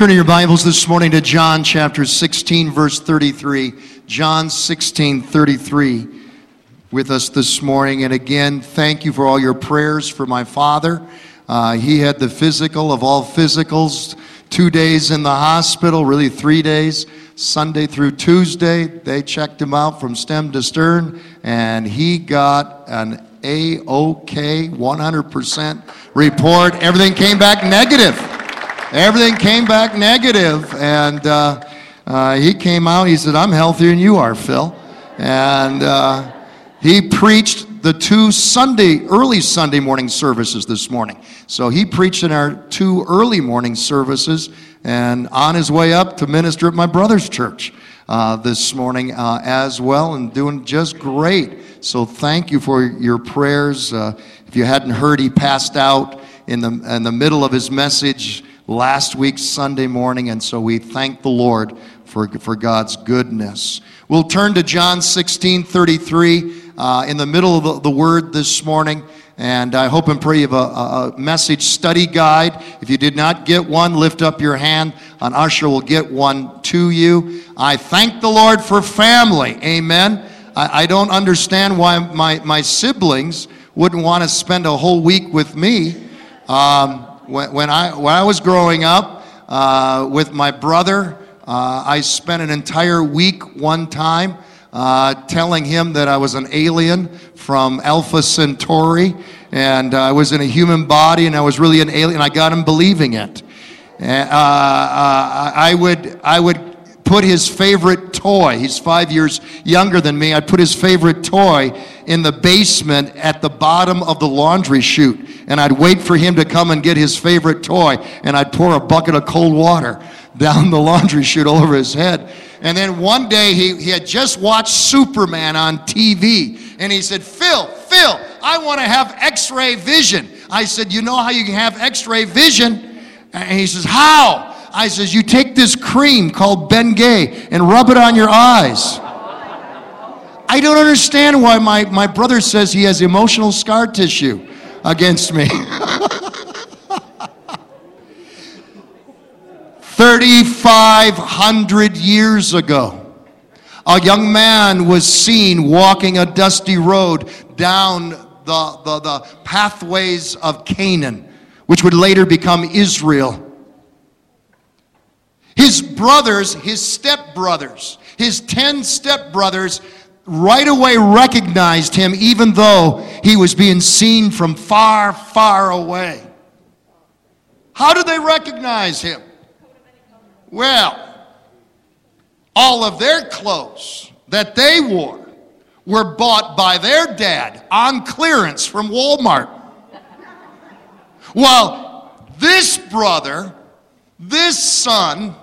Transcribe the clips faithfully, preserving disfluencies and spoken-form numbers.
Turn in your Bibles this morning to John chapter sixteen, verse thirty-three. John sixteen, thirty-three with us this morning. And again, thank you for all your prayers for my father. Uh, he had the physical of all physicals, two days in the hospital, really three days, Sunday through Tuesday. They checked him out from stem to stern, and he got an A O K, one hundred percent report. Everything came back negative. Everything came back negative. And uh, uh, he came out, he said, I'm healthier than you are, Phil. And uh, he preached the two Sunday, early Sunday morning services this morning. So he preached in our two early morning services, and on his way up to minister at my brother's church uh, this morning uh, as well, and doing just great. So thank you for your prayers. Uh, if you hadn't heard, he passed out in the in the middle of his message last week, Sunday morning, and so we thank the Lord for, for God's goodness. We'll turn to John sixteen, thirty-three, uh, in the middle of the, the word this morning, and I hope and pray you have a, a message study guide. If you did not get one, lift up your hand. An usher will get one to you. I thank the Lord for family, amen. I, I don't understand why my, my siblings wouldn't want to spend a whole week with me. Um... When I when I was growing up uh, with my brother, uh, I spent an entire week one time uh, telling him that I was an alien from Alpha Centauri, and I was in a human body, and I was really an alien. I got him believing it. Uh, uh, I would I would put his favorite toy. He's five years younger than me. I put his favorite toy in the basement at the bottom of the laundry chute, and I'd wait for him to come and get his favorite toy, and I'd pour a bucket of cold water down the laundry chute all over his head. And then one day he, he had just watched Superman on T V, and he said, Phil, Phil, I want to have x-ray vision. I said, you know how you can have x-ray vision? And he says, how? I says, you take this cream called Bengay and rub it on your eyes. I don't understand why my, my brother says he has emotional scar tissue against me. thirty-five hundred years ago, a young man was seen walking a dusty road down the, the, the pathways of Canaan, which would later become Israel. His brothers, his stepbrothers, his ten stepbrothers right away recognized him, even though he was being seen from far, far away. How did they recognize him? Well, all of their clothes that they wore were bought by their dad on clearance from Walmart. While this brother, this son,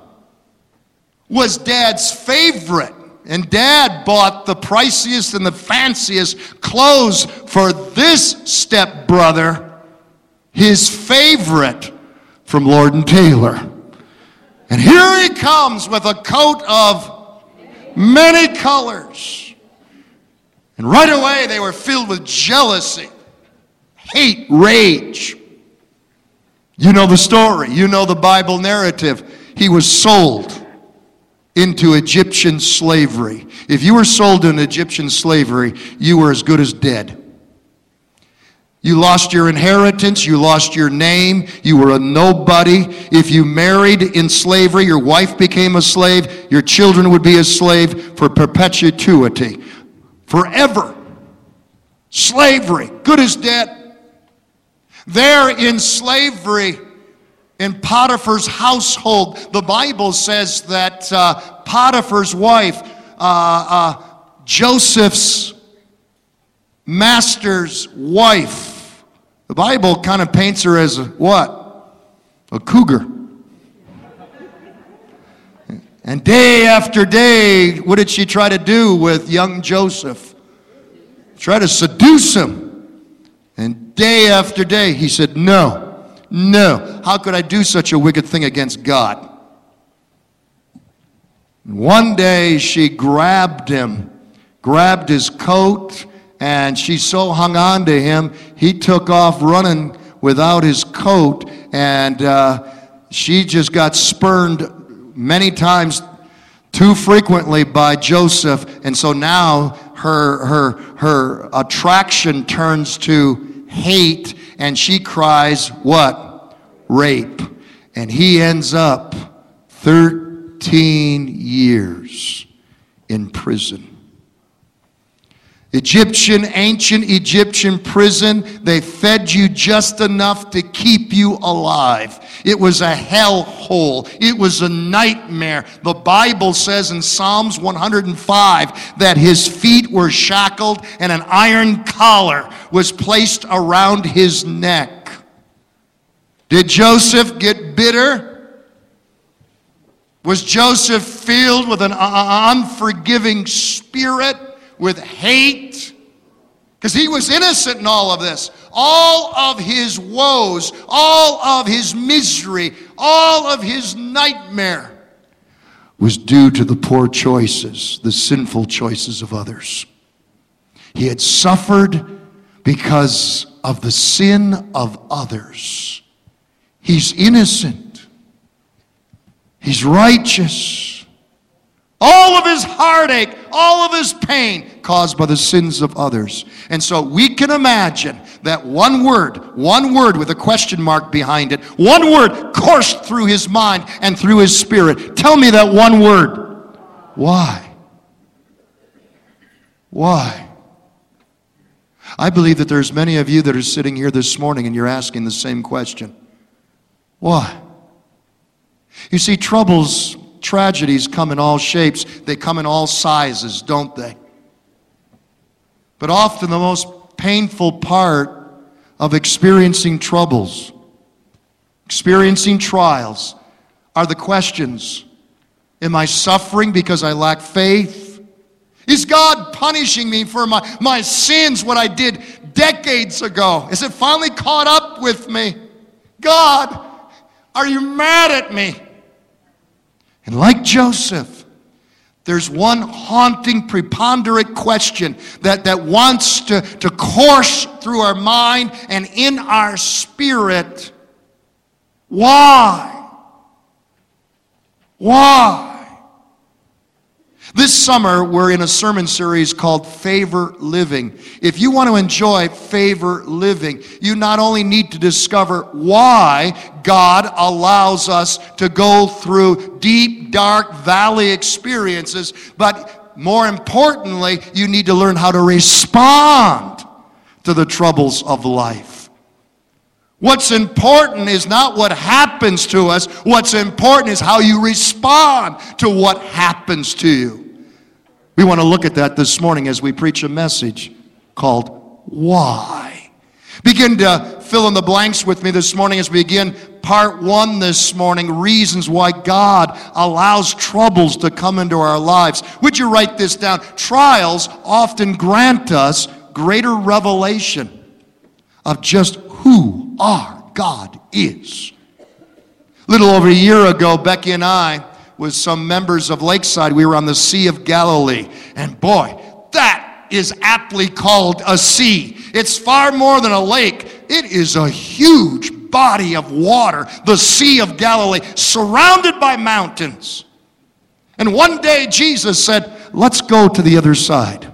was dad's favorite. And dad bought the priciest and the fanciest clothes for this stepbrother, his favorite from Lord and Taylor. And here he comes with a coat of many colors. And right away they were filled with jealousy, hate, rage. You know the story. You know the Bible narrative. He was sold into Egyptian slavery. If you were sold into Egyptian slavery, you were as good as dead. You lost your inheritance. You lost your name. You were a nobody. If you married in slavery, your wife became a slave. Your children would be a slave for perpetuity. Forever. Slavery. Good as dead. There in slavery, in Potiphar's household, the Bible says that uh, Potiphar's wife, uh, uh, Joseph's master's wife, the Bible kind of paints her as a, what? A cougar. And day after day, what did she try to do with young Joseph? Try to seduce him. And day after day, he said, no. No, how could I do such a wicked thing against God? One day she grabbed him, grabbed his coat, and she so hung on to him, he took off running without his coat, and uh, she just got spurned many times too frequently by Joseph, and so now her her her attraction turns to hate, and she cries what? Rape. And he ends up thirteen years in prison. Egyptian, ancient Egyptian prison, they fed you just enough to keep you alive. It was a hell hole. It was a nightmare. The Bible says in Psalms one hundred five that his feet were shackled and an iron collar was placed around his neck. Did Joseph get bitter? Was Joseph filled with an unforgiving spirit? With hate, because he was innocent in all of this. All of his woes, all of his misery, all of his nightmare was due to the poor choices, the sinful choices of others. He had suffered because of the sin of others. He's innocent. He's righteous. All of his heartache, all of his pain caused by the sins of others. And so we can imagine that one word, one word with a question mark behind it, one word coursed through his mind and through his spirit. Tell me that one word. Why? Why? I believe that there's many of you that are sitting here this morning and you're asking the same question. Why? You see, troubles... tragedies come in all shapes. They come in all sizes, don't they? But often the most painful part of experiencing troubles, experiencing trials, are the questions. Am I suffering because I lack faith? Is God punishing me for my, my sins, what I did decades ago? Is it finally caught up with me? God, are you mad at me? And like Joseph, there's one haunting, preponderant question that, that wants to, to course through our mind and in our spirit. Why? Why? This summer, we're in a sermon series called Favor Living. If you want to enjoy favor living, you not only need to discover why God allows us to go through deep, dark valley experiences, but more importantly, you need to learn how to respond to the troubles of life. What's important is not what happens to us. What's important is how you respond to what happens to you. We want to look at that this morning as we preach a message called Why. Begin to fill in the blanks with me this morning as we begin part one this morning, reasons why God allows troubles to come into our lives. Would you write this down? Trials often grant us greater revelation of just who our God is. A little over a year ago, Becky and I, with some members of Lakeside, we were on the Sea of Galilee. And boy, that is aptly called a sea. It's far more than a lake. It is a huge body of water, the Sea of Galilee, surrounded by mountains. And one day Jesus said, let's go to the other side.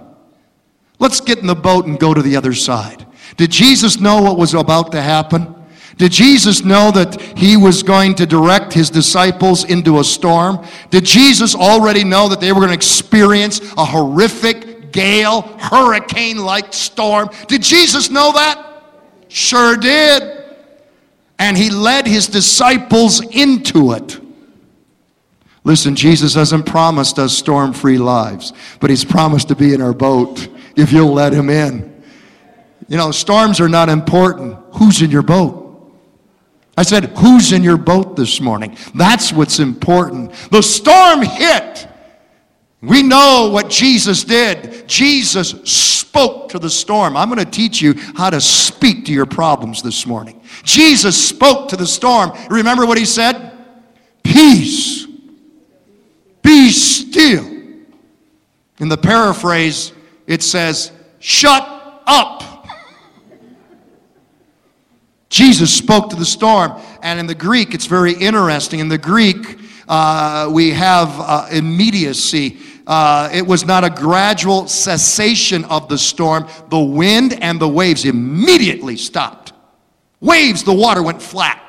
Let's get in the boat and go to the other side. Did Jesus know what was about to happen? Did Jesus know that he was going to direct his disciples into a storm? Did Jesus already know that they were going to experience a horrific gale, hurricane-like storm? Did Jesus know that? Sure did. And he led his disciples into it. Listen, Jesus hasn't promised us storm-free lives, but he's promised to be in our boat if you'll let him in. You know, storms are not important. Who's in your boat? I said, who's in your boat this morning? That's what's important. The storm hit. We know what Jesus did. Jesus spoke to the storm. I'm going to teach you how to speak to your problems this morning. Jesus spoke to the storm. Remember what he said? Peace. Be still. In the paraphrase, it says, shut up. Jesus spoke to the storm, and in the Greek, it's very interesting. In the Greek, uh, we have uh, immediacy. Uh, it was not a gradual cessation of the storm. The wind and the waves immediately stopped. Waves, the water went flat.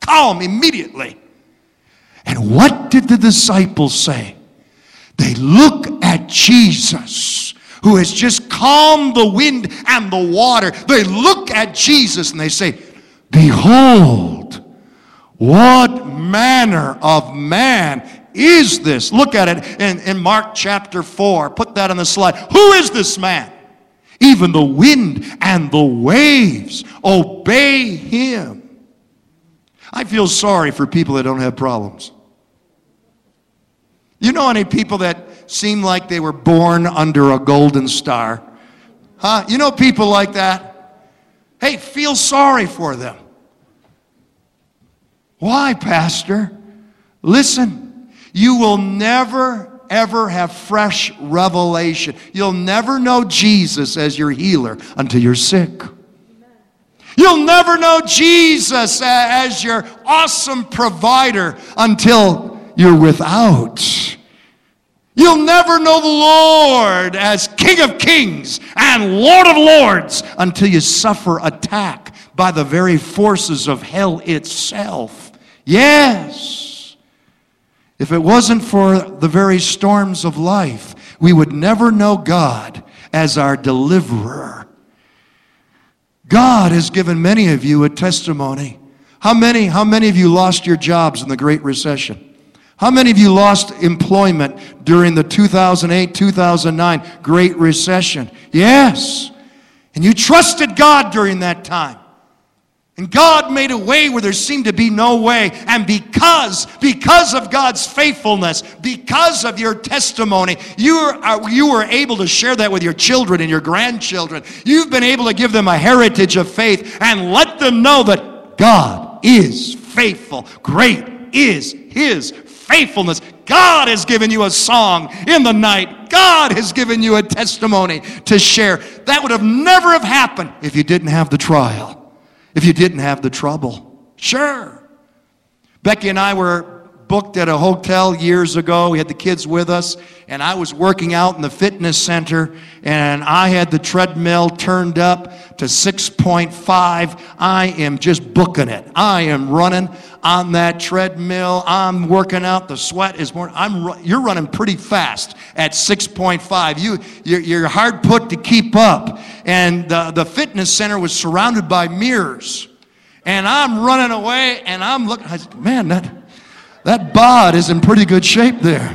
Calm immediately. And what did the disciples say? They look at Jesus, who has just calmed the wind and the water. They look at Jesus and they say, "Behold, what manner of man is this?" Look at it in, in Mark chapter four. Put that on the slide. Who is this man? Even the wind and the waves obey him. I feel sorry for people that don't have problems. You know any people that seem like they were born under a golden star? Huh? You know people like that? Hey, feel sorry for them. Why, Pastor? Listen, you will never, ever have fresh revelation. You'll never know Jesus as your healer until you're sick. You'll never know Jesus as your awesome provider until you're without. You'll never know the Lord as King of Kings and Lord of Lords until you suffer attack by the very forces of hell itself. Yes. If it wasn't for the very storms of life, we would never know God as our deliverer. God has given many of you a testimony. How many, how many of you lost your jobs in the Great Recession? How many of you lost employment during the two thousand eight, two thousand nine Great Recession? Yes. And you trusted God during that time. And God made a way where there seemed to be no way. And because, because of God's faithfulness, because of your testimony, you are, you were able to share that with your children and your grandchildren. You've been able to give them a heritage of faith and let them know that God is faithful. Great is His faithfulness. God has given you a song in the night. God has given you a testimony to share. That would have never have happened if you didn't have the trial, if you didn't have the trouble. Sure. Becky and I were booked at a hotel years ago. We had the kids with us, and I was working out in the fitness center, and I had the treadmill turned up to six point five. I am just booking it. I am running on that treadmill. I'm working out. The sweat is more. I'm. You're running pretty fast at six point five. You, you're, you're hard put to keep up. And the, the fitness center was surrounded by mirrors, and I'm running away, and I'm looking. I said, man, that that bod is in pretty good shape there.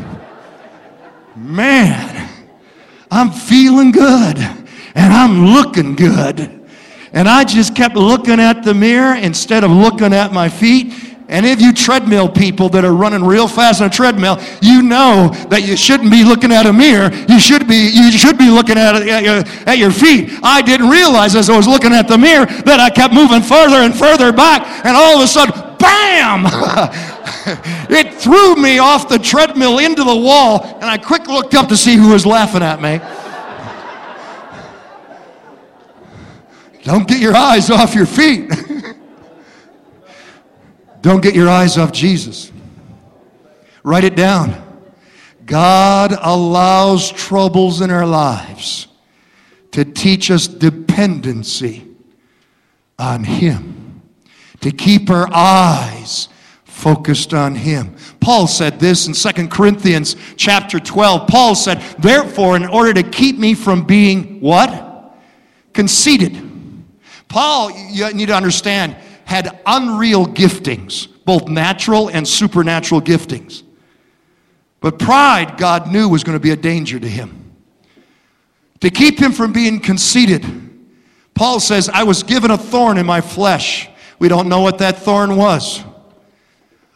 Man, I'm feeling good, and I'm looking good. And I just kept looking at the mirror instead of looking at my feet. And if you treadmill people that are running real fast on a treadmill, you know that you shouldn't be looking at a mirror. You should be you should be looking at, at, your, at your feet. I didn't realize as I was looking at the mirror that I kept moving further and further back. And all of a sudden, bam! It threw me off the treadmill into the wall. And I quickly looked up to see who was laughing at me. Don't get your eyes off your feet. Don't get your eyes off Jesus. Write it down. God allows troubles in our lives to teach us dependency on Him, to keep our eyes focused on Him. Paul said this in Second Corinthians chapter twelve. Paul said, "Therefore, in order to keep me from being what? Conceited." Paul, you need to understand, had unreal giftings, both natural and supernatural giftings. But pride, God knew, was going to be a danger to him. To keep him from being conceited, Paul says, I was given a thorn in my flesh. We don't know what that thorn was.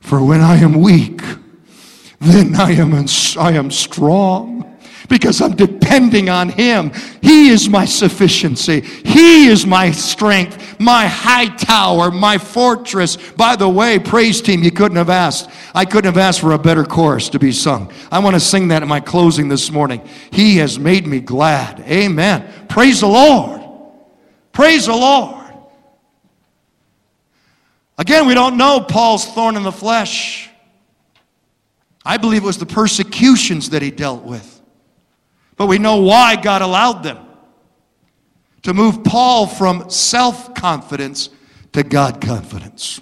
For when I am weak, then I am in, I am strong. Because I'm depending on Him. He is my sufficiency. He is my strength, my high tower, my fortress. By the way, praise team, you couldn't have asked. I couldn't have asked for a better chorus to be sung. I want to sing that in my closing this morning. He has made me glad. Amen. Praise the Lord. Praise the Lord. Again, we don't know Paul's thorn in the flesh. I believe it was the persecutions that he dealt with. But we know why God allowed them, to move Paul from self-confidence to God-confidence.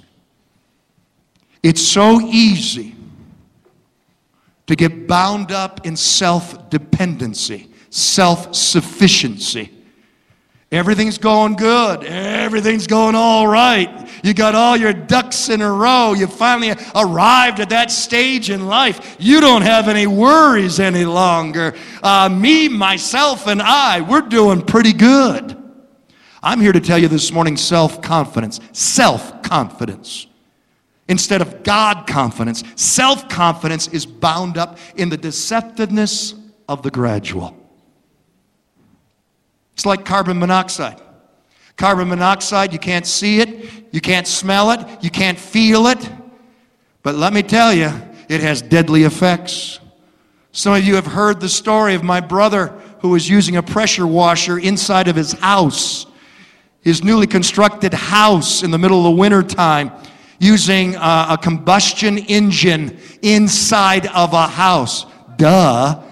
It's so easy to get bound up in self-dependency, self-sufficiency. Everything's going good. Everything's going all right. You got all your ducks in a row. You finally arrived at that stage in life. You don't have any worries any longer. Uh, me, myself, and I, we're doing pretty good. I'm here to tell you this morning, self-confidence. Self-confidence. Instead of God-confidence, self-confidence is bound up in the deceptiveness of the gradual. It's like carbon monoxide. Carbon monoxide, you can't see it, you can't smell it, you can't feel it. But let me tell you, it has deadly effects. Some of you have heard the story of my brother who was using a pressure washer inside of his house, his newly constructed house in the middle of the winter time, using a, a combustion engine inside of a house. Duh.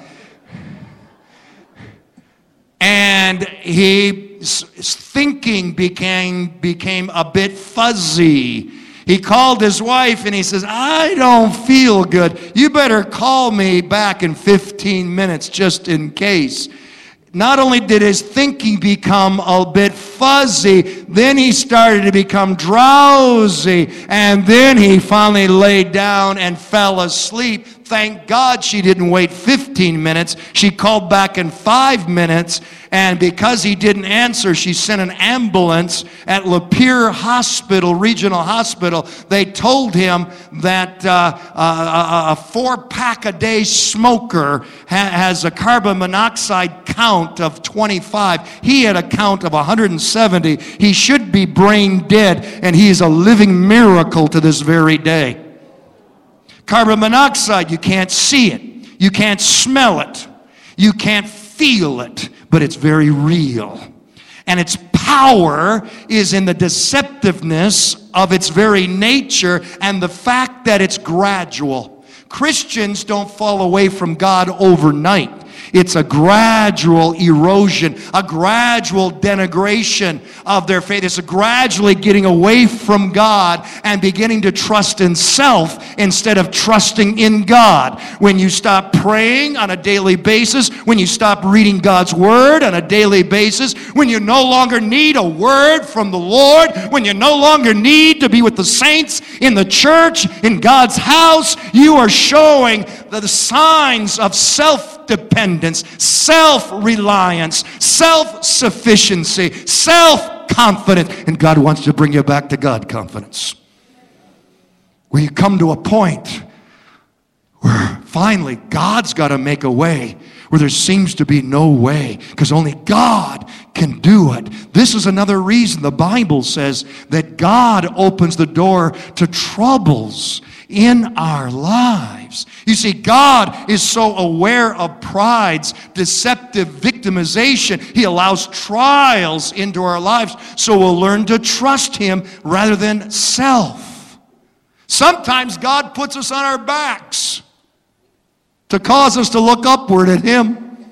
And his thinking became became a bit fuzzy. He called his wife and he says, I don't feel good. You better call me back in fifteen minutes just in case. Not only did his thinking become a bit fuzzy, then he started to become drowsy. And then he finally laid down and fell asleep. Thank God she didn't wait fifteen minutes. She called back in five minutes, and because he didn't answer, she sent an ambulance at Lapeer Hospital, Regional Hospital. They told him that uh, a, a, a four-pack-a-day smoker ha- has a carbon monoxide count of twenty-five. He had a count of one hundred seventy. He should be brain dead, and he is a living miracle to this very day. Carbon monoxide, you can't see it, you can't smell it, you can't feel it, but it's very real. And its power is in the deceptiveness of its very nature and the fact that it's gradual. Christians don't fall away from God overnight. It's a gradual erosion, a gradual denigration of their faith. It's a gradually getting away from God and beginning to trust in self instead of trusting in God. When you stop praying on a daily basis, when you stop reading God's Word on a daily basis, when you no longer need a word from the Lord, when you no longer need to be with the saints in the church, in God's house, you are showing the signs of self-dependence, self-reliance, self-sufficiency, self-confidence. And God wants to bring you back to God-confidence, where you come to a point where finally God's got to make a way where there seems to be no way, because only God can do it. This is another reason the Bible says that God opens the door to troubles in our lives. You see, God is so aware of pride's deceptive victimization, He allows trials into our lives so we'll learn to trust Him rather than self. Sometimes God puts us on our backs to cause us to look upward at Him.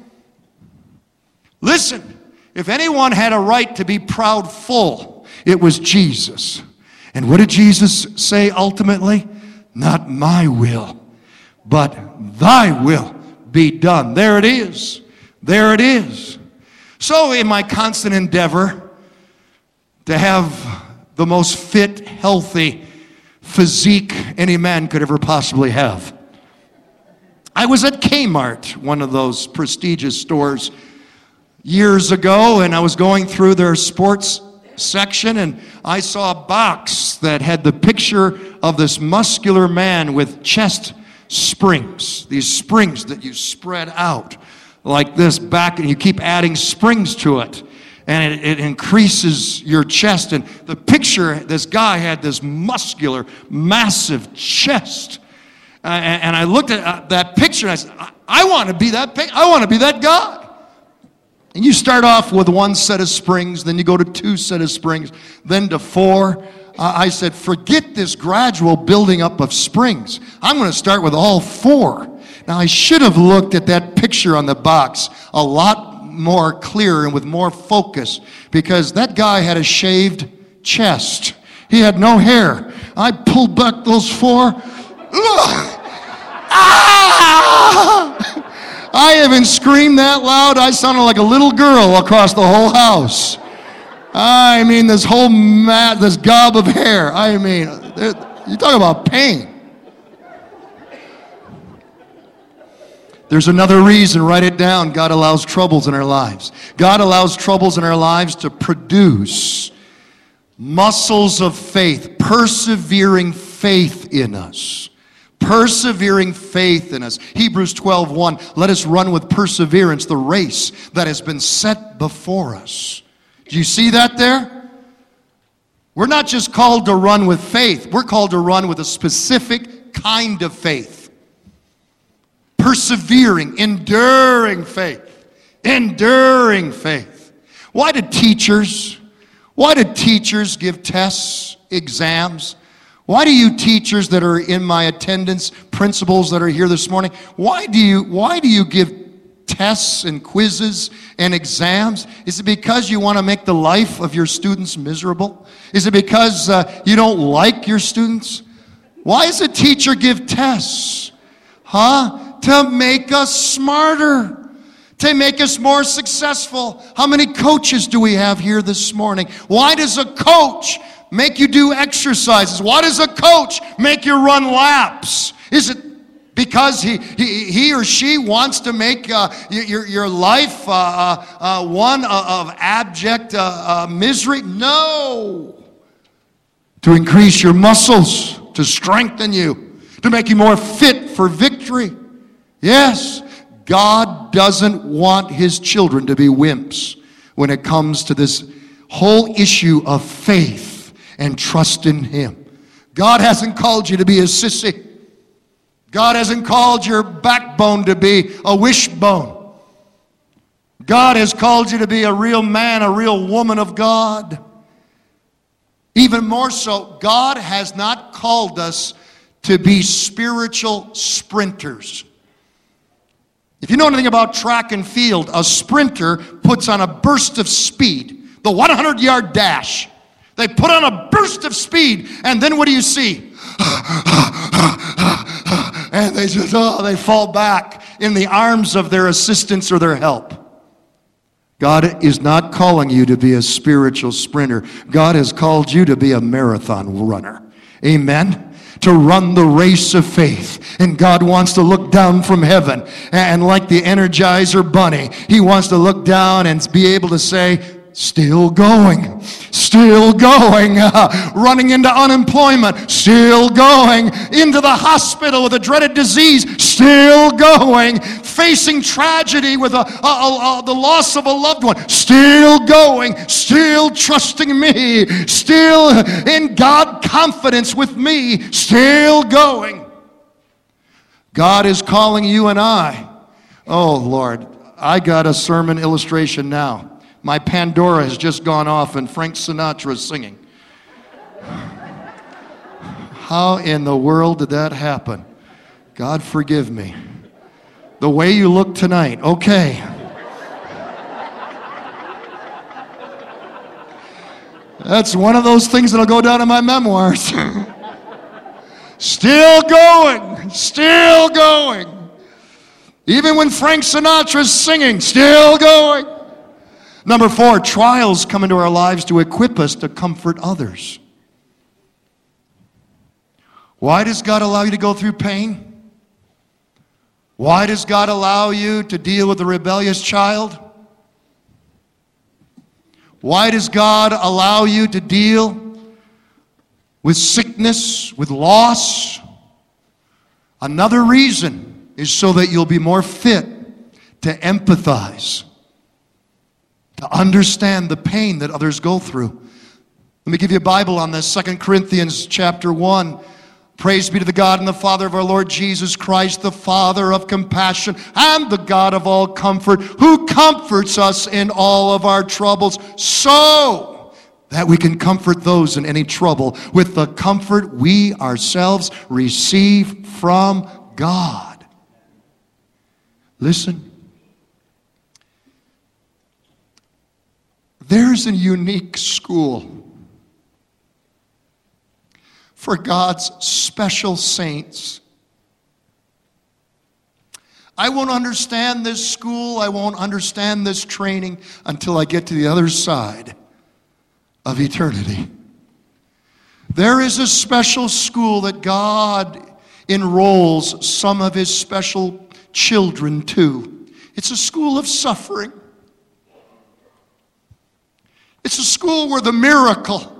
Listen, if anyone had a right to be proud full, it was Jesus. And what did Jesus say ultimately? Not my will, but thy will be done. There it is. There it is. So in my constant endeavor to have the most fit, healthy physique any man could ever possibly have. I was at Kmart, one of those prestigious stores, years ago, and I was going through their sports section, and I saw a box that had the picture of this muscular man with chest springs, these springs that you spread out like this back, and you keep adding springs to it, and it, it increases your chest. And the picture, this guy had this muscular, massive chest, uh, and, and I looked at uh, that picture, and I said, I, I want to be that pic- I want to be that guy. And you start off with one set of springs, then you go to two set of springs, then to four. Uh, I said, forget this gradual building up of springs. I'm going to start with all four. Now, I should have looked at that picture on the box a lot more clear and with more focus, because that guy had a shaved chest. He had no hair. I pulled back those four. Ah! I haven't screamed that loud. I sounded like a little girl across the whole house. I mean, this whole mat, this gob of hair. I mean, you talk about pain. There's another reason. Write it down. God allows troubles in our lives. God allows troubles in our lives to produce muscles of faith, persevering faith in us. Persevering faith in us. Hebrews twelve one, let us run with perseverance the race that has been set before us. Do you see that there? We're not just called to run with faith. We're called to run with a specific kind of faith. Persevering, enduring faith. Enduring faith. Why did teachers, why did teachers give tests, exams? Why do you teachers that are in my attendance, principals that are here this morning, why do you why do you give tests and quizzes and exams? Is it because you want to make the life of your students miserable? Is it because uh, you don't like your students? Why does a teacher give tests? Huh? To make us smarter. To make us more successful. How many coaches do we have here this morning? Why does a coach make you do exercises? Why does a coach make you run laps? Is it because he he, he or she wants to make uh, your, your life uh, uh, one of abject uh, uh, misery? No. To increase your muscles, to strengthen you, to make you more fit for victory. Yes, God doesn't want his children to be wimps when it comes to this whole issue of faith and trust in him. God hasn't called you to be a sissy. God hasn't called your backbone to be a wishbone. God has called you to be a real man, a real woman of God. Even more so, God has not called us to be spiritual sprinters. If you know anything about track and field, a sprinter puts on a burst of speed, the hundred-yard dash. They put on a burst of speed, and then what do you see? And they just, oh, they fall back in the arms of their assistance or their help. God is not calling you to be a spiritual sprinter. God has called you to be a marathon runner. Amen? To run the race of faith. And God wants to look down from heaven. And like the Energizer Bunny, he wants to look down and be able to say, still going, still going, uh, running into unemployment, still going, into the hospital with a dreaded disease, still going, facing tragedy with a, a, a, a, the loss of a loved one, still going, still trusting me, still in God confidence with me, still going. God is calling you and I. Oh, Lord, I got a sermon illustration now. My Pandora has just gone off and Frank Sinatra is singing. How in the world did that happen? God forgive me. The way you look tonight, okay. That's one of those things that'll go down in my memoirs. Still going, still going. Even when Frank Sinatra's singing, still going. Number four, trials come into our lives to equip us to comfort others. Why does God allow you to go through pain? Why does God allow you to deal with a rebellious child? Why does God allow you to deal with sickness, with loss? Another reason is so that you'll be more fit to empathize, to understand the pain that others go through. Let me give you a Bible on this. Second Corinthians chapter one. Praise be to the God and the Father of our Lord Jesus Christ, the Father of compassion and the God of all comfort, who comforts us in all of our troubles, so that we can comfort those in any trouble with the comfort we ourselves receive from God. Listen, there's a unique school for God's special saints. I won't understand this school, I won't understand this training until I get to the other side of eternity. There is a special school that God enrolls some of his special children to. It's a school of suffering. It's a school where the miracle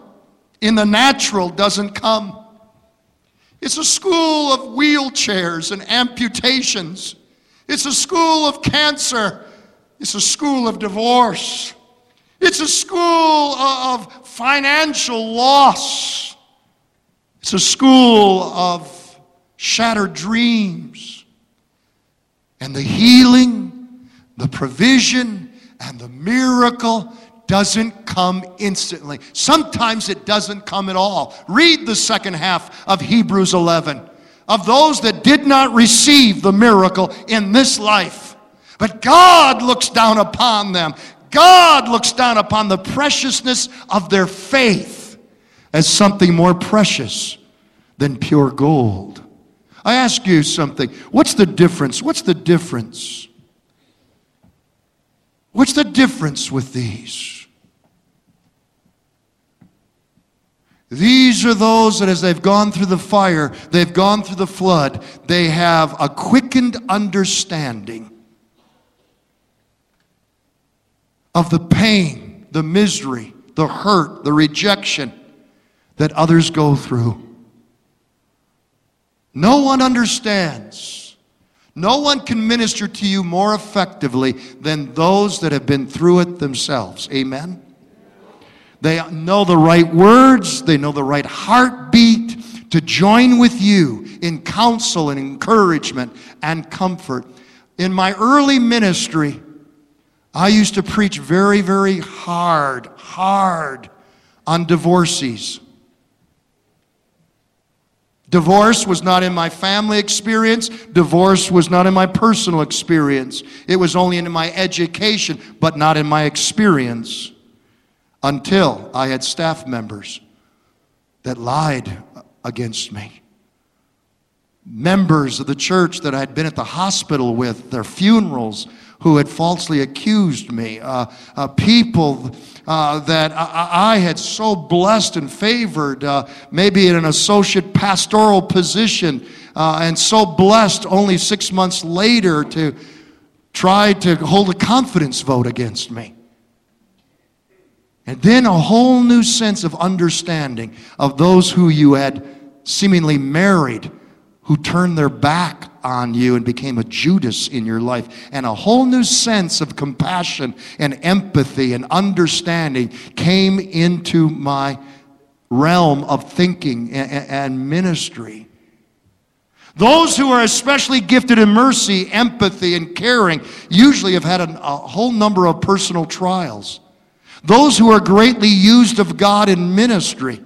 in the natural doesn't come. It's a school of wheelchairs and amputations. It's a school of cancer. It's a school of divorce. It's a school of financial loss. It's a school of shattered dreams. And the healing, the provision, and the miracle doesn't come instantly. Sometimes it doesn't come at all. Read the second half of Hebrews eleven. Of those that did not receive the miracle in this life, but God looks down upon them. God looks down upon the preciousness of their faith as something more precious than pure gold. I ask you something. What's the difference? What's the difference? What's the difference with these? These are those that as they've gone through the fire, they've gone through the flood, they have a quickened understanding of the pain, the misery, the hurt, the rejection that others go through. No one understands. No one can minister to you more effectively than those that have been through it themselves. Amen? They know the right words. They know the right heartbeat to join with you in counsel and encouragement and comfort. In my early ministry, I used to preach very, very hard, hard on divorcees. Divorce was not in my family experience. Divorce was not in my personal experience. It was only in my education, but not in my experience. Until I had staff members that lied against me. Members of the church that I had been at the hospital with, their funerals, who had falsely accused me. Uh, uh, people uh, that I, I had so blessed and favored, uh, maybe in an associate pastoral position, uh, and so blessed only six months later to try to hold a confidence vote against me. And then a whole new sense of understanding of those who you had seemingly married, who turned their back on you and became a Judas in your life. And a whole new sense of compassion and empathy and understanding came into my realm of thinking and ministry. Those who are especially gifted in mercy, empathy, and caring usually have had a whole number of personal trials. Those who are greatly used of God in ministry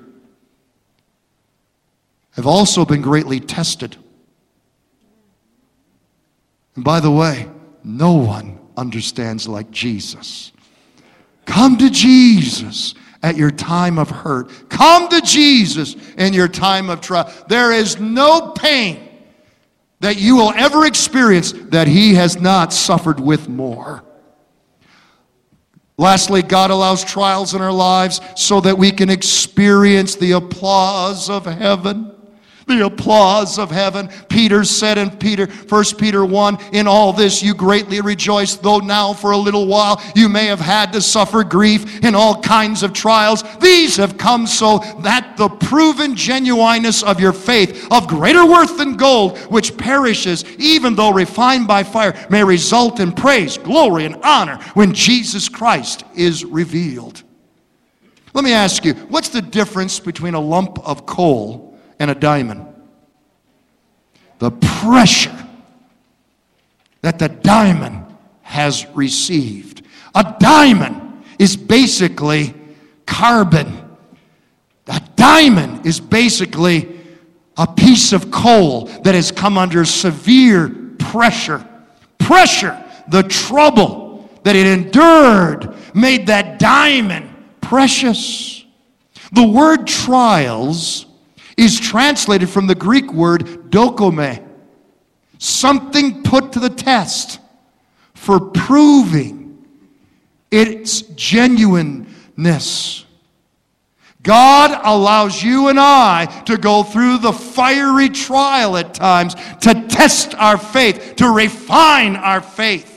have also been greatly tested. And by the way, no one understands like Jesus. Come to Jesus at your time of hurt. Come to Jesus in your time of trial. There is no pain that you will ever experience that he has not suffered with more. Lastly, God allows trials in our lives so that we can experience the applause of heaven, the applause of heaven. Peter said in Peter, First Peter one, in all this you greatly rejoice, though now for a little while you may have had to suffer grief in all kinds of trials. These have come so that the proven genuineness of your faith, of greater worth than gold, which perishes even though refined by fire, may result in praise, glory, and honor when Jesus Christ is revealed. Let me ask you, what's the difference between a lump of coal and a diamond? The pressure that the diamond has received. A diamond is basically carbon. A diamond is basically a piece of coal that has come under severe pressure. Pressure, the trouble that it endured, made that diamond precious. The word trials is translated from the Greek word dokome, something put to the test for proving its genuineness. God allows you and I to go through the fiery trial at times to test our faith, to refine our faith.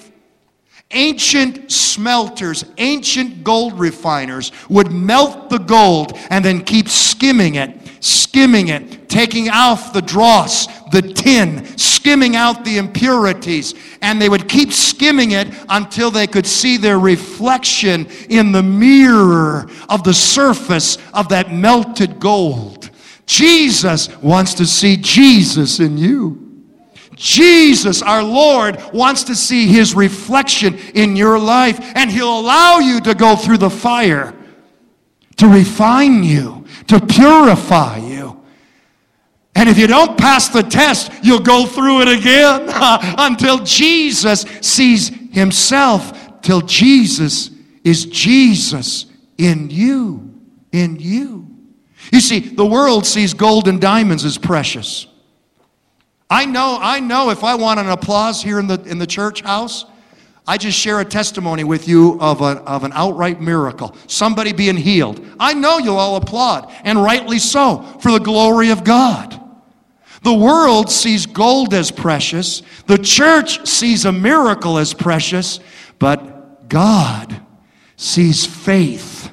Ancient smelters, ancient gold refiners would melt the gold and then keep skimming it, skimming it, taking off the dross, the tin, skimming out the impurities, and they would keep skimming it until they could see their reflection in the mirror of the surface of that melted gold. Jesus wants to see Jesus in you. Jesus, our Lord, wants to see his reflection in your life, and he'll allow you to go through the fire to refine you, to purify you. And if you don't pass the test, you'll go through it again until Jesus sees himself, till Jesus is Jesus in you, in you. You see, the world sees gold and diamonds as precious. I know, I know if I want an applause here in the in the church house, I just share a testimony with you of, a, of an outright miracle, somebody being healed. I know you'll all applaud, and rightly so, for the glory of God. The world sees gold as precious. The church sees a miracle as precious. But God sees faith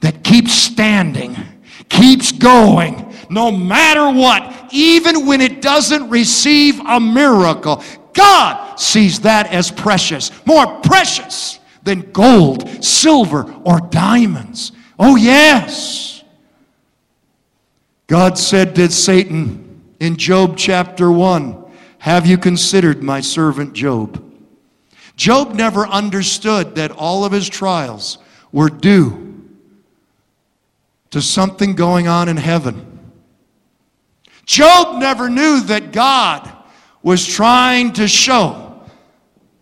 that keeps standing, keeps going, no matter what, even when it doesn't receive a miracle. God sees that as precious, more precious than gold, silver, or diamonds. Oh, yes. God said to Satan in Job chapter one, "Have you considered my servant Job?" Job never understood that all of his trials were due to something going on in heaven. Job never knew that God was trying to show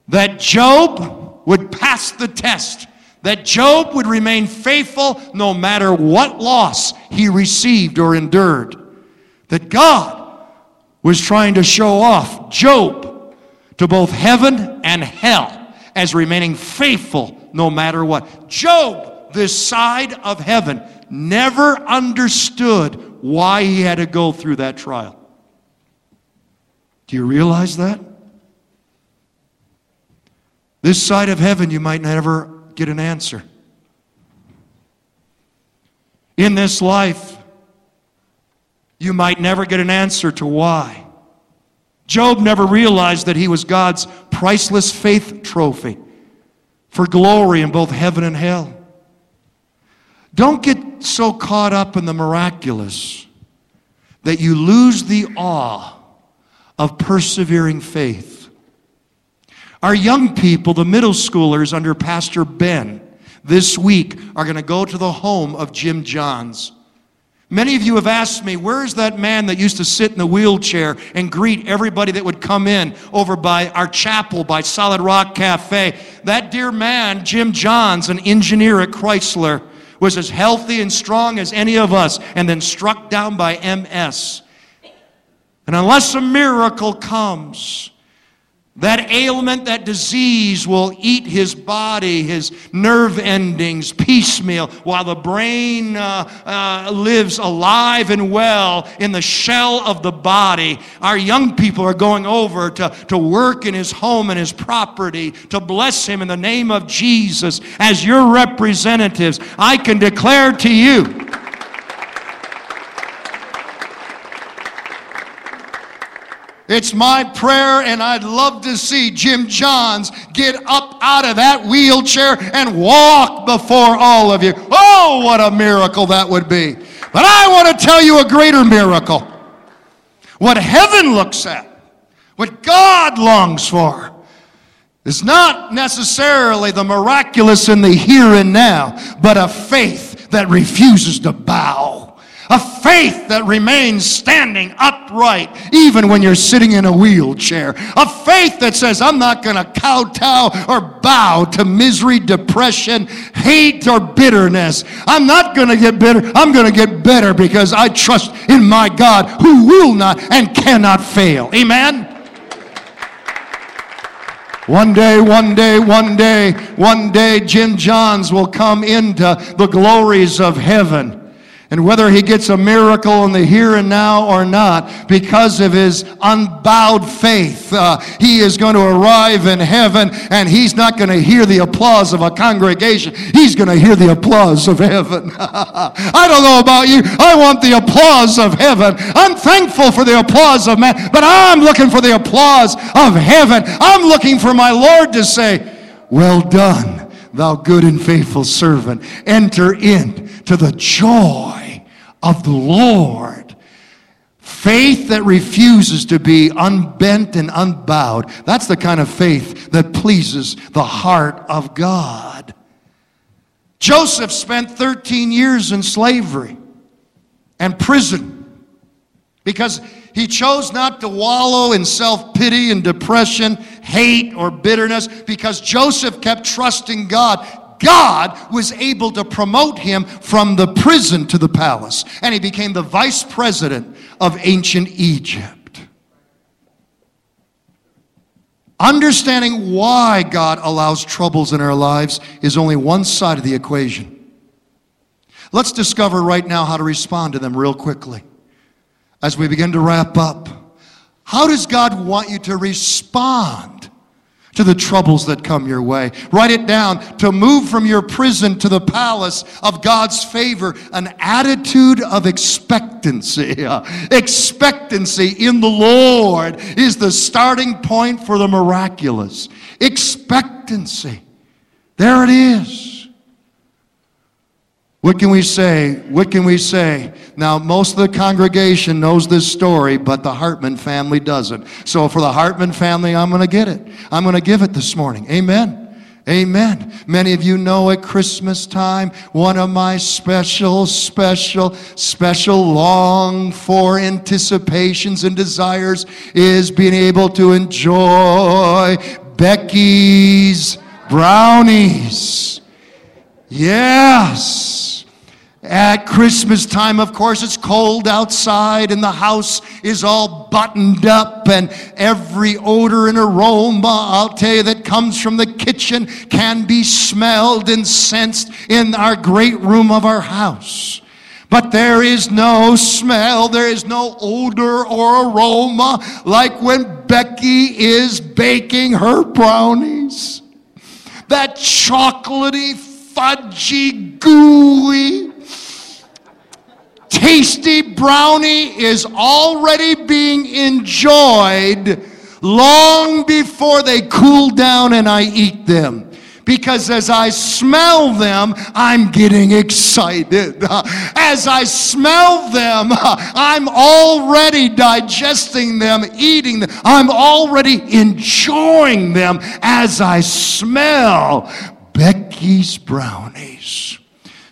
that Job would pass the test, that Job would remain faithful no matter what loss he received or endured, that God was trying to show off Job to both heaven and hell as remaining faithful no matter what. Job, this side of heaven, never understood why he had to go through that trial. Do you realize that? This side of heaven, you might never get an answer. In this life, you might never get an answer to why. Job never realized that he was God's priceless faith trophy for glory in both heaven and hell. Don't get so caught up in the miraculous that you lose the awe of persevering faith. Our young people, the middle schoolers under Pastor Ben, this week are going to go to the home of Jim Johns. Many of you have asked me, where's that man that used to sit in the wheelchair and greet everybody that would come in over by our chapel, by Solid Rock Cafe? That dear man, Jim Johns, an engineer at Chrysler, was as healthy and strong as any of us, and then struck down by M S. And unless a miracle comes, That ailment, that disease will eat his body, his nerve endings, piecemeal, while the brain uh, uh, lives alive and well in the shell of the body. Our young people are going over to, to work in his home and his property, to bless him in the name of Jesus. As your representatives, I can declare to you, it's my prayer, and I'd love to see Jim Johns get up out of that wheelchair and walk before all of you. Oh, what a miracle that would be. But I want to tell you a greater miracle. What heaven looks at, what God longs for, is not necessarily the miraculous in the here and now, but a faith that refuses to bow. A faith that remains standing upright even when you're sitting in a wheelchair. A faith that says, I'm not going to kowtow or bow to misery, depression, hate, or bitterness. I'm not going to get bitter. I'm going to get better because I trust in my God who will not and cannot fail. Amen? One day, one day, one day, one day, Jim Johns will come into the glories of heaven. And whether he gets a miracle in the here and now or not, because of his unbowed faith, uh, he is going to arrive in heaven, and he's not going to hear the applause of a congregation. He's going to hear the applause of heaven. I don't know about you. I want the applause of heaven. I'm thankful for the applause of man, but I'm looking for the applause of heaven. I'm looking for my Lord to say, well done, thou good and faithful servant, enter in to the joy of the Lord. Faith that refuses to be unbent and unbowed. That's the kind of faith that pleases the heart of God. Joseph spent thirteen years in slavery and prison because he chose not to wallow in self-pity and depression, hate, or bitterness, because Joseph kept trusting God. God was able to promote him from the prison to the palace, and he became the vice president of ancient Egypt. Understanding why God allows troubles in our lives is only one side of the equation. Let's discover right now how to respond to them real quickly. As we begin to wrap up, how does God want you to respond to the troubles that come your way? Write it down. To move from your prison to the palace of God's favor, an attitude of expectancy. Expectancy in the Lord is the starting point for the miraculous. Expectancy. There it is. What can we say? What can we say? Now, most of the congregation knows this story, but the Hartman family doesn't. So for the Hartman family, I'm going to get it. I'm going to give it this morning. Amen. Amen. Many of you know at Christmas time, one of my special, special, special long for anticipations and desires is being able to enjoy Becky's brownies. Yes. At Christmas time, of course, it's cold outside and the house is all buttoned up, and every odor and aroma, I'll tell you, that comes from the kitchen can be smelled and sensed in our great room of our house. But there is no smell, there is no odor or aroma like when Becky is baking her brownies. That chocolatey, fudgy, gooey, tasty brownie is already being enjoyed long before they cool down and I eat them. Because as I smell them, I'm getting excited. As I smell them, I'm already digesting them, eating them. I'm already enjoying them as I smell Becky's brownies.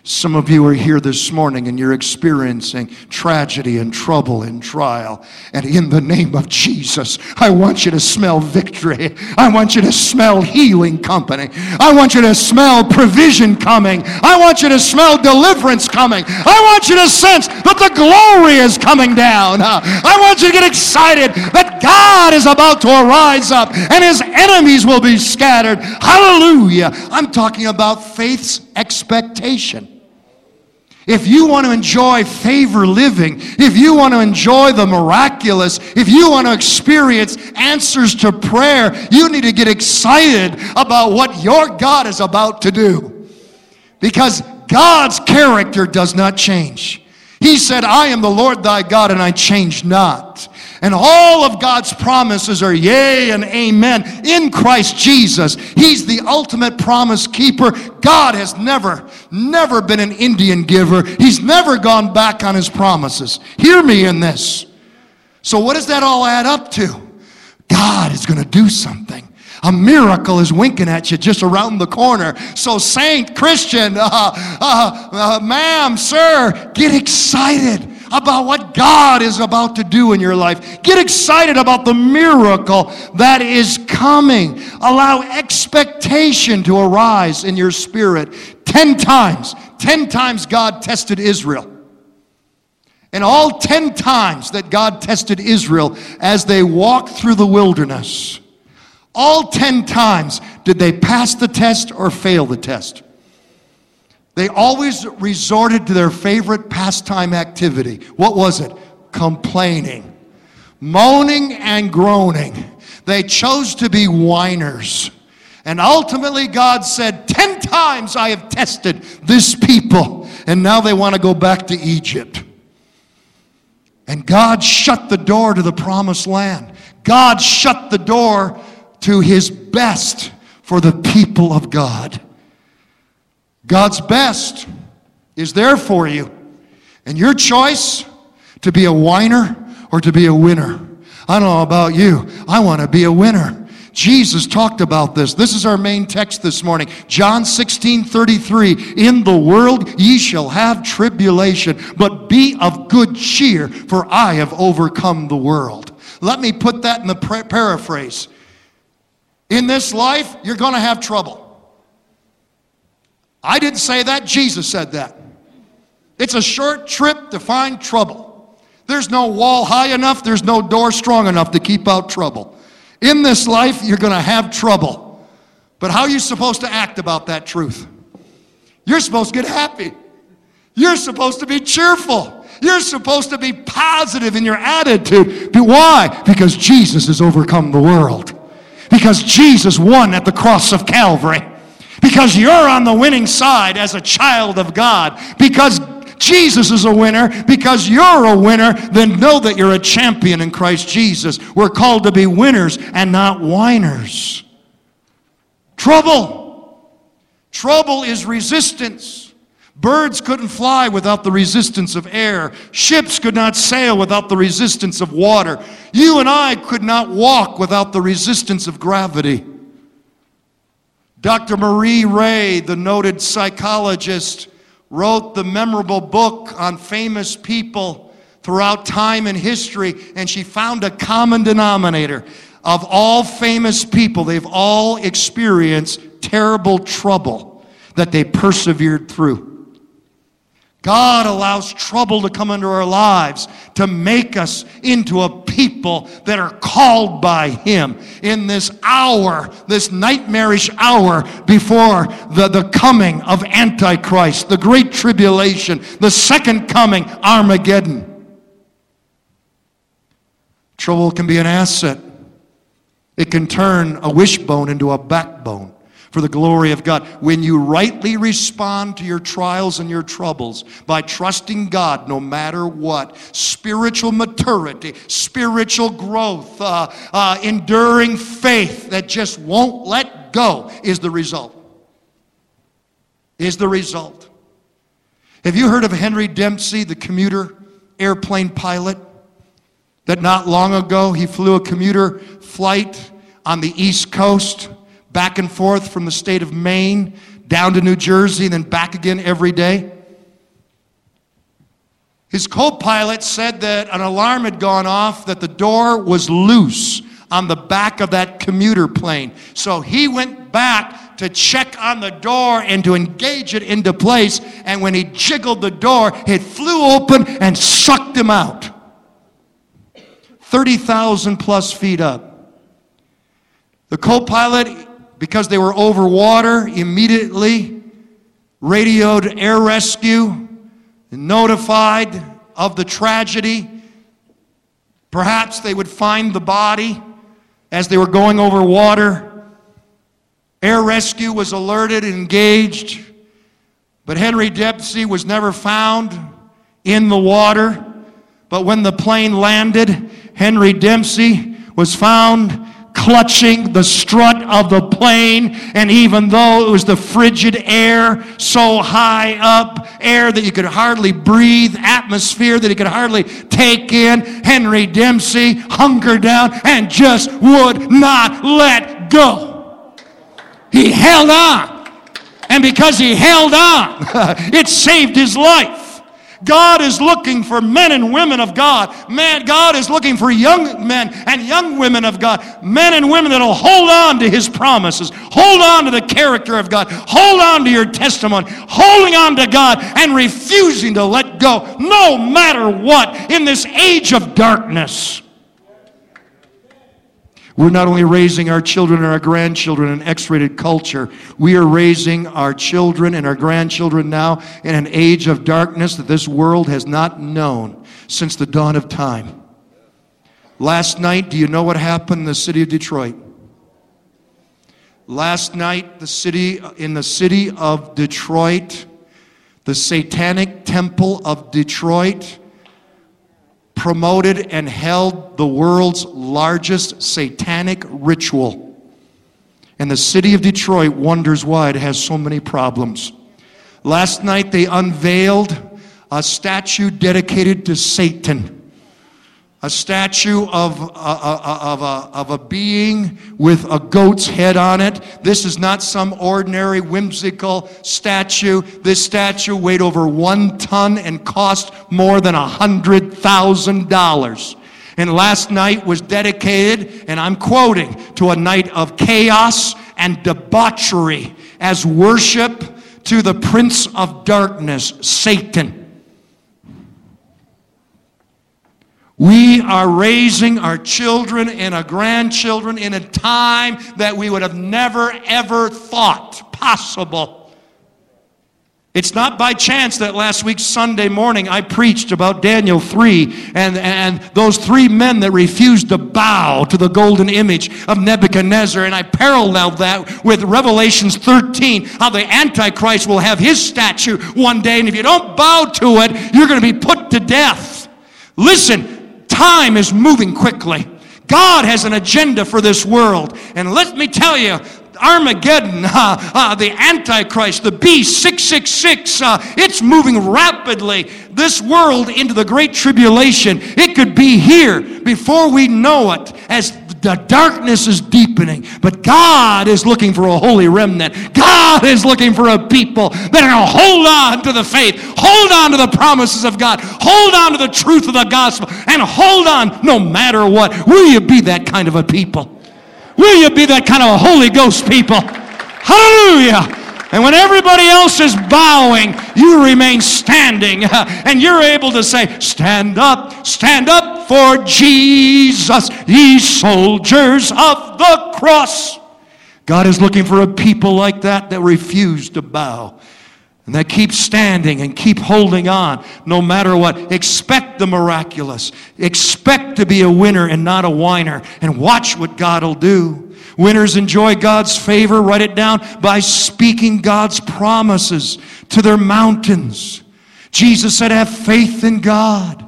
Some of you are here this morning and you're experiencing tragedy and trouble and trial. And in the name of Jesus, I want you to smell victory. I want you to smell healing company. I want you to smell provision coming. I want you to smell deliverance coming. I want you to sense that the glory is coming down. I want you to get excited that God is about to arise up and his enemies will be scattered. Hallelujah. I'm talking about faith's expectation. If you want to enjoy favor living, if you want to enjoy the miraculous, if you want to experience answers to prayer, you need to get excited about what your God is about to do. Because God's character does not change. He said, I am the Lord thy God, and I change not. And all of God's promises are yea and amen in Christ Jesus. He's the ultimate promise keeper. God has never, never been an Indian giver. He's never gone back on his promises. Hear me in this. So what does that all add up to? God is going to do something. A miracle is winking at you just around the corner. So saint, Christian, uh, uh, uh, ma'am, sir, get excited about what God is about to do in your life. Get excited about the miracle that is coming. Allow expectation to arise in your spirit. Ten times, ten times God tested Israel. And all ten times that God tested Israel as they walked through the wilderness, all ten times did they pass the test or fail the test. They always resorted to their favorite pastime activity. What was it? Complaining, moaning and groaning. They chose to be whiners. And ultimately God said, ten times I have tested this people, and now they want to go back to Egypt. And God shut the door to the promised land. God shut the door to his best for the people of God. God's best is there for you. And your choice to be a whiner or to be a winner. I don't know about you. I want to be a winner. Jesus talked about this. This is our main text this morning. John sixteen thirty-three. In the world ye shall have tribulation, but be of good cheer, for I have overcome the world. Let me put that in the paraphrase. In this life, you're going to have trouble. I didn't say that. Jesus said that. It's a short trip to find trouble. There's no wall high enough. There's no door strong enough to keep out trouble. In this life, you're going to have trouble. But how are you supposed to act about that truth? You're supposed to get happy. You're supposed to be cheerful. You're supposed to be positive in your attitude. But why? Because Jesus has overcome the world. Because Jesus won at the cross of Calvary. Because you're on the winning side as a child of God. Because Jesus is a winner. Because you're a winner. Then know that you're a champion in Christ Jesus. We're called to be winners and not whiners. Trouble. Trouble is resistance. Birds couldn't fly without the resistance of air. Ships could not sail without the resistance of water. You and I could not walk without the resistance of gravity. Doctor Marie Ray, the noted psychologist, wrote the memorable book on famous people throughout time and history, and she found a common denominator. Of all famous people, they've all experienced terrible trouble that they persevered through. God allows trouble to come into our lives to make us into a people that are called by him in this hour, this nightmarish hour before the, the coming of Antichrist, the great tribulation, the second coming, Armageddon. Trouble can be an asset. It can turn a wishbone into a backbone for the glory of God. When you rightly respond to your trials and your troubles by trusting God no matter what, spiritual maturity, spiritual growth, uh, uh, enduring faith that just won't let go is the result. Is the result. Have you heard of Henry Dempsey, the commuter airplane pilot? That not long ago he flew a commuter flight on the East Coast, back and forth from the state of Maine down to New Jersey, and then back again every day. His co-pilot said that an alarm had gone off, that the door was loose on the back of that commuter plane. So he went back to check on the door and to engage it into place. And when he jiggled the door, it flew open and sucked him out. thirty thousand plus feet up. The co-pilot, because they were over water, immediately radioed air rescue, notified of the tragedy. Perhaps they would find the body as they were going over water. Air rescue was alerted and engaged, but Henry Dempsey was never found in the water. But when the plane landed, Henry Dempsey was found clutching the strut of the plane, and even though it was the frigid air, so high up, air that you could hardly breathe, atmosphere that he could hardly take in, Henry Dempsey hunkered down and just would not let go. He held on, and because he held on, it saved his life. God is looking for men and women of God. Man, God is looking for young men and young women of God. Men and women that will hold on to His promises. Hold on to the character of God. Hold on to your testimony. Holding on to God and refusing to let go no matter what in this age of darkness. We're not only raising our children and our grandchildren in an X-rated culture, we are raising our children and our grandchildren now in an age of darkness that this world has not known since the dawn of time. Last night, do you know what happened in the city of Detroit? Last night, the city in the city of Detroit, the Satanic Temple of Detroit promoted and held the world's largest satanic ritual. And the city of Detroit wonders why it has so many problems. Last night they unveiled a statue dedicated to Satan. A statue of, uh, uh, of, a, of a being with a goat's head on it. This is not some ordinary whimsical statue. This statue weighed over one ton and cost more than one hundred thousand dollars. And last night was dedicated, and I'm quoting, to a night of chaos and debauchery as worship to the Prince of Darkness, Satan. We are raising our children and our grandchildren in a time that we would have never, ever thought possible. It's not by chance that last week, Sunday morning, I preached about Daniel three and, and those three men that refused to bow to the golden image of Nebuchadnezzar. And I paralleled that with Revelations thirteen, how the Antichrist will have his statue one day. And if you don't bow to it, you're going to be put to death. Listen. Time is moving quickly. God has an agenda for this world. And let me tell you, Armageddon, uh, uh, the Antichrist, the beast, six six six, uh, it's moving rapidly. This world into the Great Tribulation, it could be here before we know it as the darkness is deepening. But God is looking for a holy remnant. God is looking for a people that are going to hold on to the faith, hold on to the promises of God, hold on to the truth of the gospel, and hold on no matter what. Will you be that kind of a people? Will you be that kind of a Holy Ghost people? Hallelujah! And when everybody else is bowing, you remain standing. And you're able to say, stand up, stand up for Jesus, ye soldiers of the cross. God is looking for a people like that that refuse to bow. And that keep standing and keep holding on no matter what. Expect the miraculous. Expect to be a winner and not a whiner. And watch what God will do. Winners enjoy God's favor, write it down, by speaking God's promises to their mountains. Jesus said, have faith in God.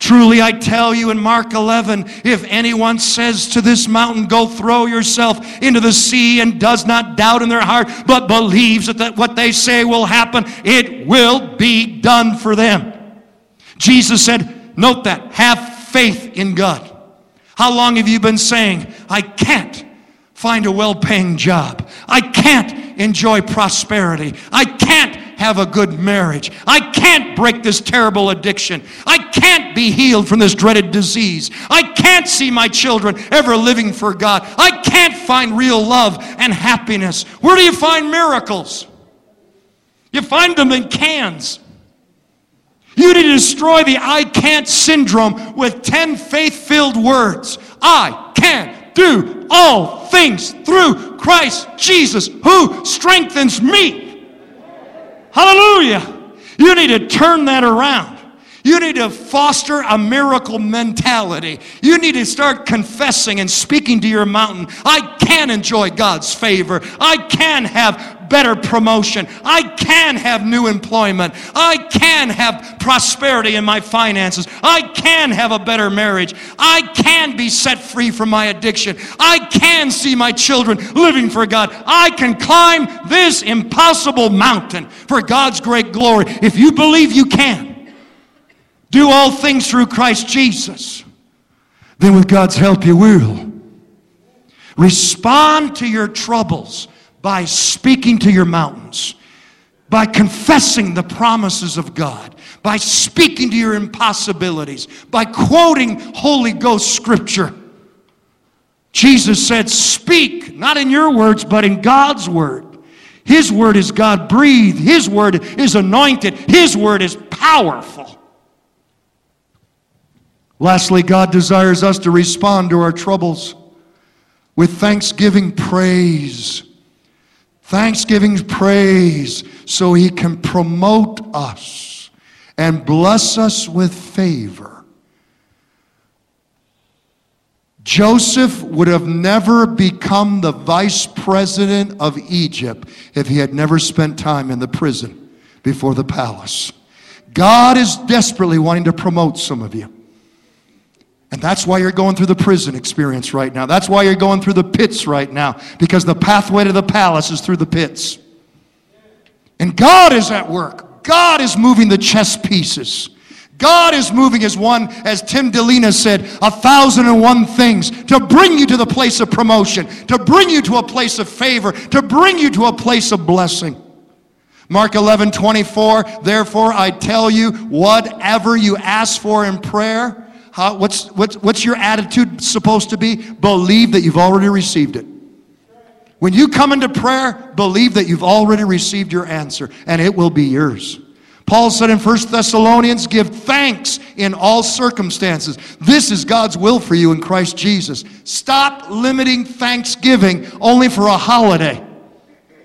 Truly I tell you in Mark eleven, if anyone says to this mountain, go throw yourself into the sea, and does not doubt in their heart, but believes that what they say will happen, it will be done for them. Jesus said, note that, have faith in God. How long have you been saying, I can't find a well-paying job. I can't enjoy prosperity. I can't have a good marriage. I can't break this terrible addiction. I can't be healed from this dreaded disease. I can't see my children ever living for God. I can't find real love and happiness. Where do you find miracles? You find them in cans. You need to destroy the I can't syndrome with ten faith-filled words. I can do all things through Christ Jesus who strengthens me. Hallelujah. You need to turn that around. You need to foster a miracle mentality. You need to start confessing and speaking to your mountain. I can enjoy God's favor. I can have better promotion. I can have new employment. I can have prosperity in my finances. I can have a better marriage. I can be set free from my addiction. I can see my children living for God. I can climb this impossible mountain for God's great glory. If you believe you can do all things through Christ Jesus, then with God's help you will. Respond to your troubles by speaking to your mountains, by confessing the promises of God, by speaking to your impossibilities, by quoting Holy Ghost scripture. Jesus said, speak, not in your words, but in God's word. His word is God-breathed. His word is anointed. His word is powerful. Lastly, God desires us to respond to our troubles with thanksgiving praise. Thanksgiving praise so He can promote us and bless us with favor. Joseph would have never become the vice president of Egypt if he had never spent time in the prison before the palace. God is desperately wanting to promote some of you. And that's why you're going through the prison experience right now. That's why you're going through the pits right now, because the pathway to the palace is through the pits. And God is at work. God is moving the chess pieces. God is moving as one, as Tim DeLina said, a thousand and one things to bring you to the place of promotion, to bring you to a place of favor, to bring you to a place of blessing. Mark eleven twenty-four, therefore I tell you, whatever you ask for in prayer, How, what's, what's, what's your attitude supposed to be? Believe that you've already received it. When you come into prayer, believe that you've already received your answer, and it will be yours. Paul said in First Thessalonians, give thanks in all circumstances. This is God's will for you in Christ Jesus. Stop limiting Thanksgiving only for a holiday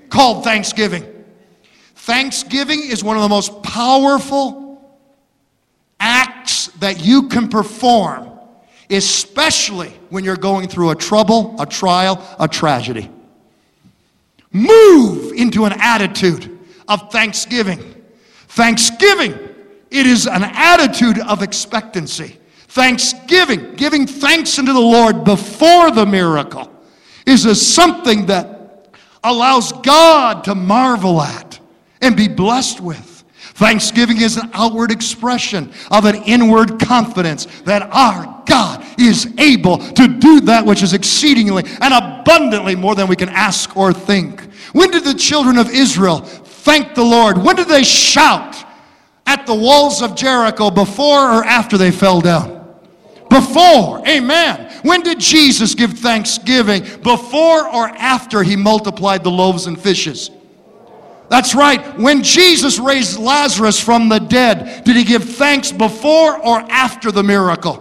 called Thanksgiving. Thanksgiving is one of the most powerful acts that you can perform, especially when you're going through a trouble, a trial, a tragedy. Move into an attitude of thanksgiving. Thanksgiving, it is an attitude of expectancy. Thanksgiving, giving thanks unto the Lord before the miracle, is a something that allows God to marvel at and be blessed with. Thanksgiving is an outward expression of an inward confidence that our God is able to do that which is exceedingly and abundantly more than we can ask or think. When did the children of Israel thank the Lord? When did they shout at the walls of Jericho, before or after they fell down? Before. Amen. When did Jesus give thanksgiving? Before or after He multiplied the loaves and fishes? That's right. When Jesus raised Lazarus from the dead, did He give thanks before or after the miracle?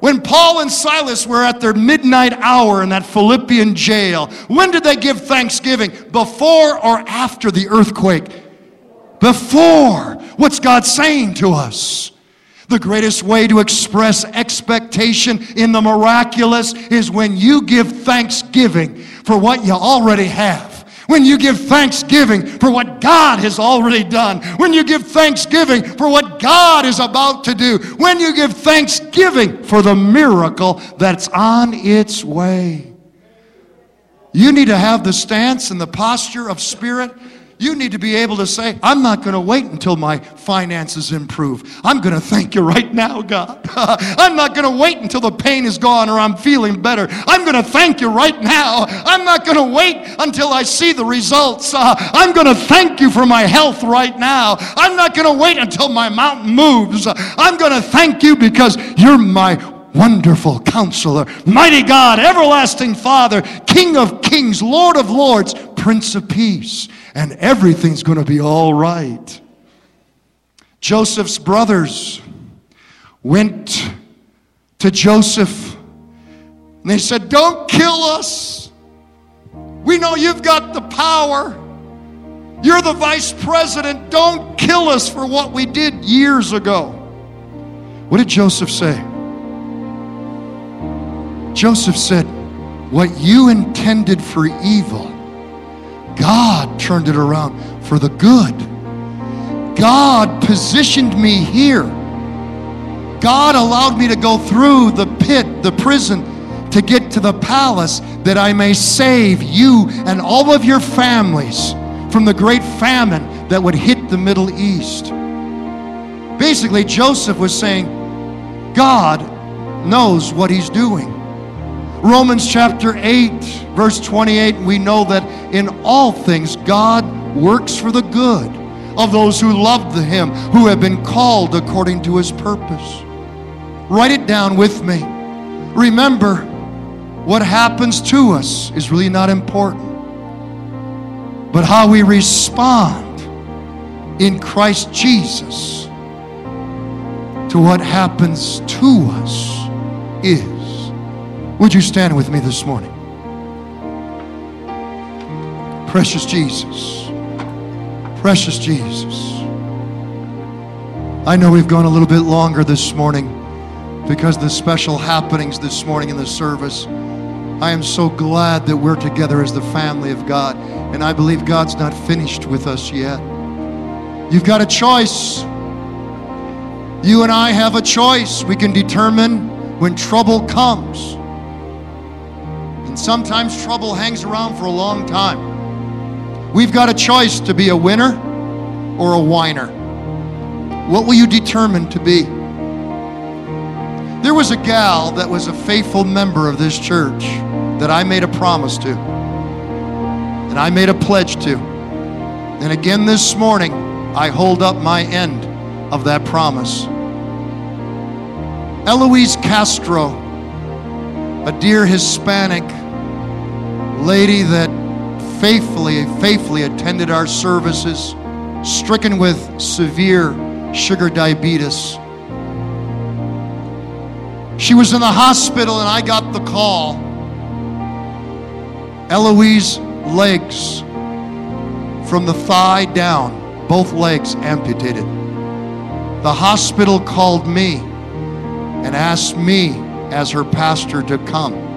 When Paul and Silas were at their midnight hour in that Philippian jail, when did they give thanksgiving? Before or after the earthquake? Before. What's God saying to us? The greatest way to express expectation in the miraculous is when you give thanksgiving for what you already have. When you give thanksgiving for what God has already done. When you give thanksgiving for what God is about to do. When you give thanksgiving for the miracle that's on its way. You need to have the stance and the posture of spirit You need to be able to say, I'm not going to wait until my finances improve. I'm going to thank you right now, God. I'm not going to wait until the pain is gone or I'm feeling better. I'm going to thank you right now. I'm not going to wait until I see the results. Uh, I'm going to thank you for my health right now. I'm not going to wait until my mountain moves. I'm going to thank you because you're my Wonderful Counselor, Mighty God, Everlasting Father, King of Kings, Lord of Lords, Prince of Peace, and everything's going to be all right. Joseph's brothers went to Joseph and they said, don't kill us. We know you've got the power. You're the vice president. Don't kill us for what we did years ago. What did Joseph say? Joseph said, what you intended for evil, God turned it around for the good. God positioned me here. God allowed me to go through the pit, the prison, to get to the palace that I may save you and all of your families from the great famine that would hit the Middle East. Basically, Joseph was saying, God knows what he's doing. Romans chapter eight, verse twenty-eight, we know that in all things God works for the good of those who love Him, who have been called according to His purpose. Write it down with me. Remember, what happens to us is really not important, but how we respond in Christ Jesus to what happens to us is. Would you stand with me this morning? Precious Jesus. Precious Jesus. I know we've gone a little bit longer this morning because of the special happenings this morning in the service. I am so glad that we're together as the family of God, and I believe God's not finished with us yet. You've got a choice. You and I have a choice. We can determine when trouble comes. And sometimes trouble hangs around for a long time. We've got a choice to be a winner or a whiner. What will you determine to be? There was a gal that was a faithful member of this church that I made a promise to, and I made a pledge to. And again this morning, I hold up my end of that promise. Eloise Castro, a dear Hispanic lady that faithfully, faithfully attended our services, stricken with severe sugar diabetes. She was in the hospital and I got the call. Eloise's legs from the thigh down, both legs amputated. The hospital called me and asked me as her pastor to come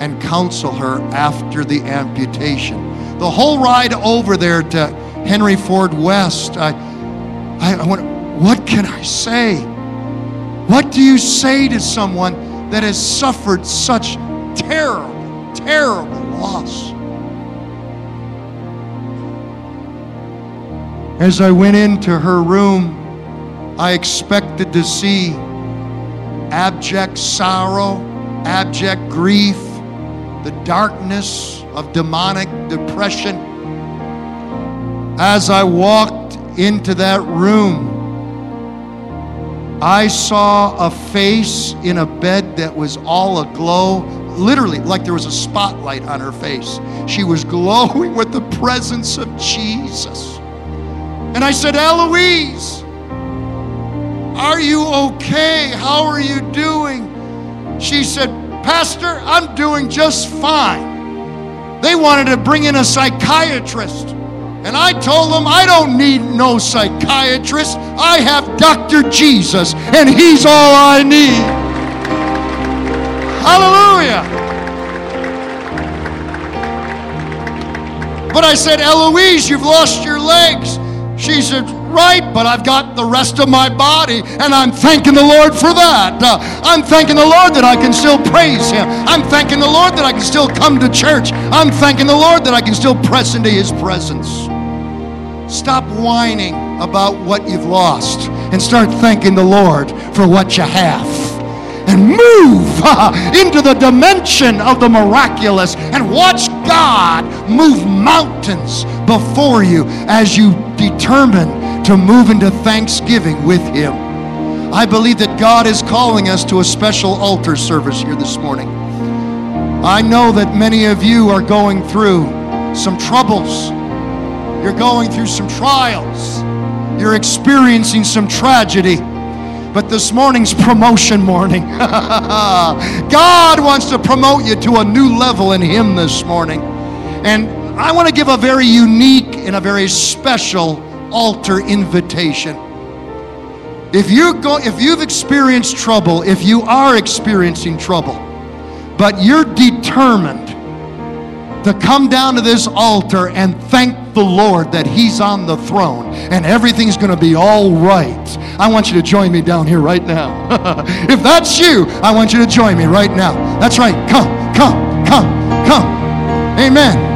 and counsel her after the amputation. The whole ride over there to Henry Ford West, I, I, I went, what can I say? What do you say to someone that has suffered such terrible, terrible loss? As I went into her room, I expected to see abject sorrow, abject grief, the darkness of demonic depression. As I walked into that room, I saw a face in a bed that was all aglow, literally like there was a spotlight on her face. She was glowing with the presence of Jesus. And I said, Eloise, are you okay? How are you doing? She said, Pastor, I'm doing just fine. They wanted to bring in a psychiatrist. And I told them, I don't need no psychiatrist. I have Doctor Jesus, and He's all I need. Hallelujah. But I said, Eloise, you've lost your legs. She said, right, but I've got the rest of my body, and I'm thanking the Lord for that. Uh, I'm thanking the Lord that I can still praise Him. I'm thanking the Lord that I can still come to church. I'm thanking the Lord that I can still press into His presence. Stop whining about what you've lost and start thanking the Lord for what you have. And move into the dimension of the miraculous and watch God move mountains before you as you determine to move into thanksgiving with Him. I believe that God is calling us to a special altar service here this morning. I know that many of you are going through some troubles. You're going through some trials. You're experiencing some tragedy. But this morning's promotion morning. God wants to promote you to a new level in Him this morning. And I want to give a very unique and a very special altar invitation. If you're go- if you've experienced trouble, if you are experiencing trouble, but you're determined to come down to this altar and thank the Lord that He's on the throne and everything's going to be all right, I want you to join me down here right now. If that's you, I want you to join me right now. That's right. Come, come, come, come. Amen.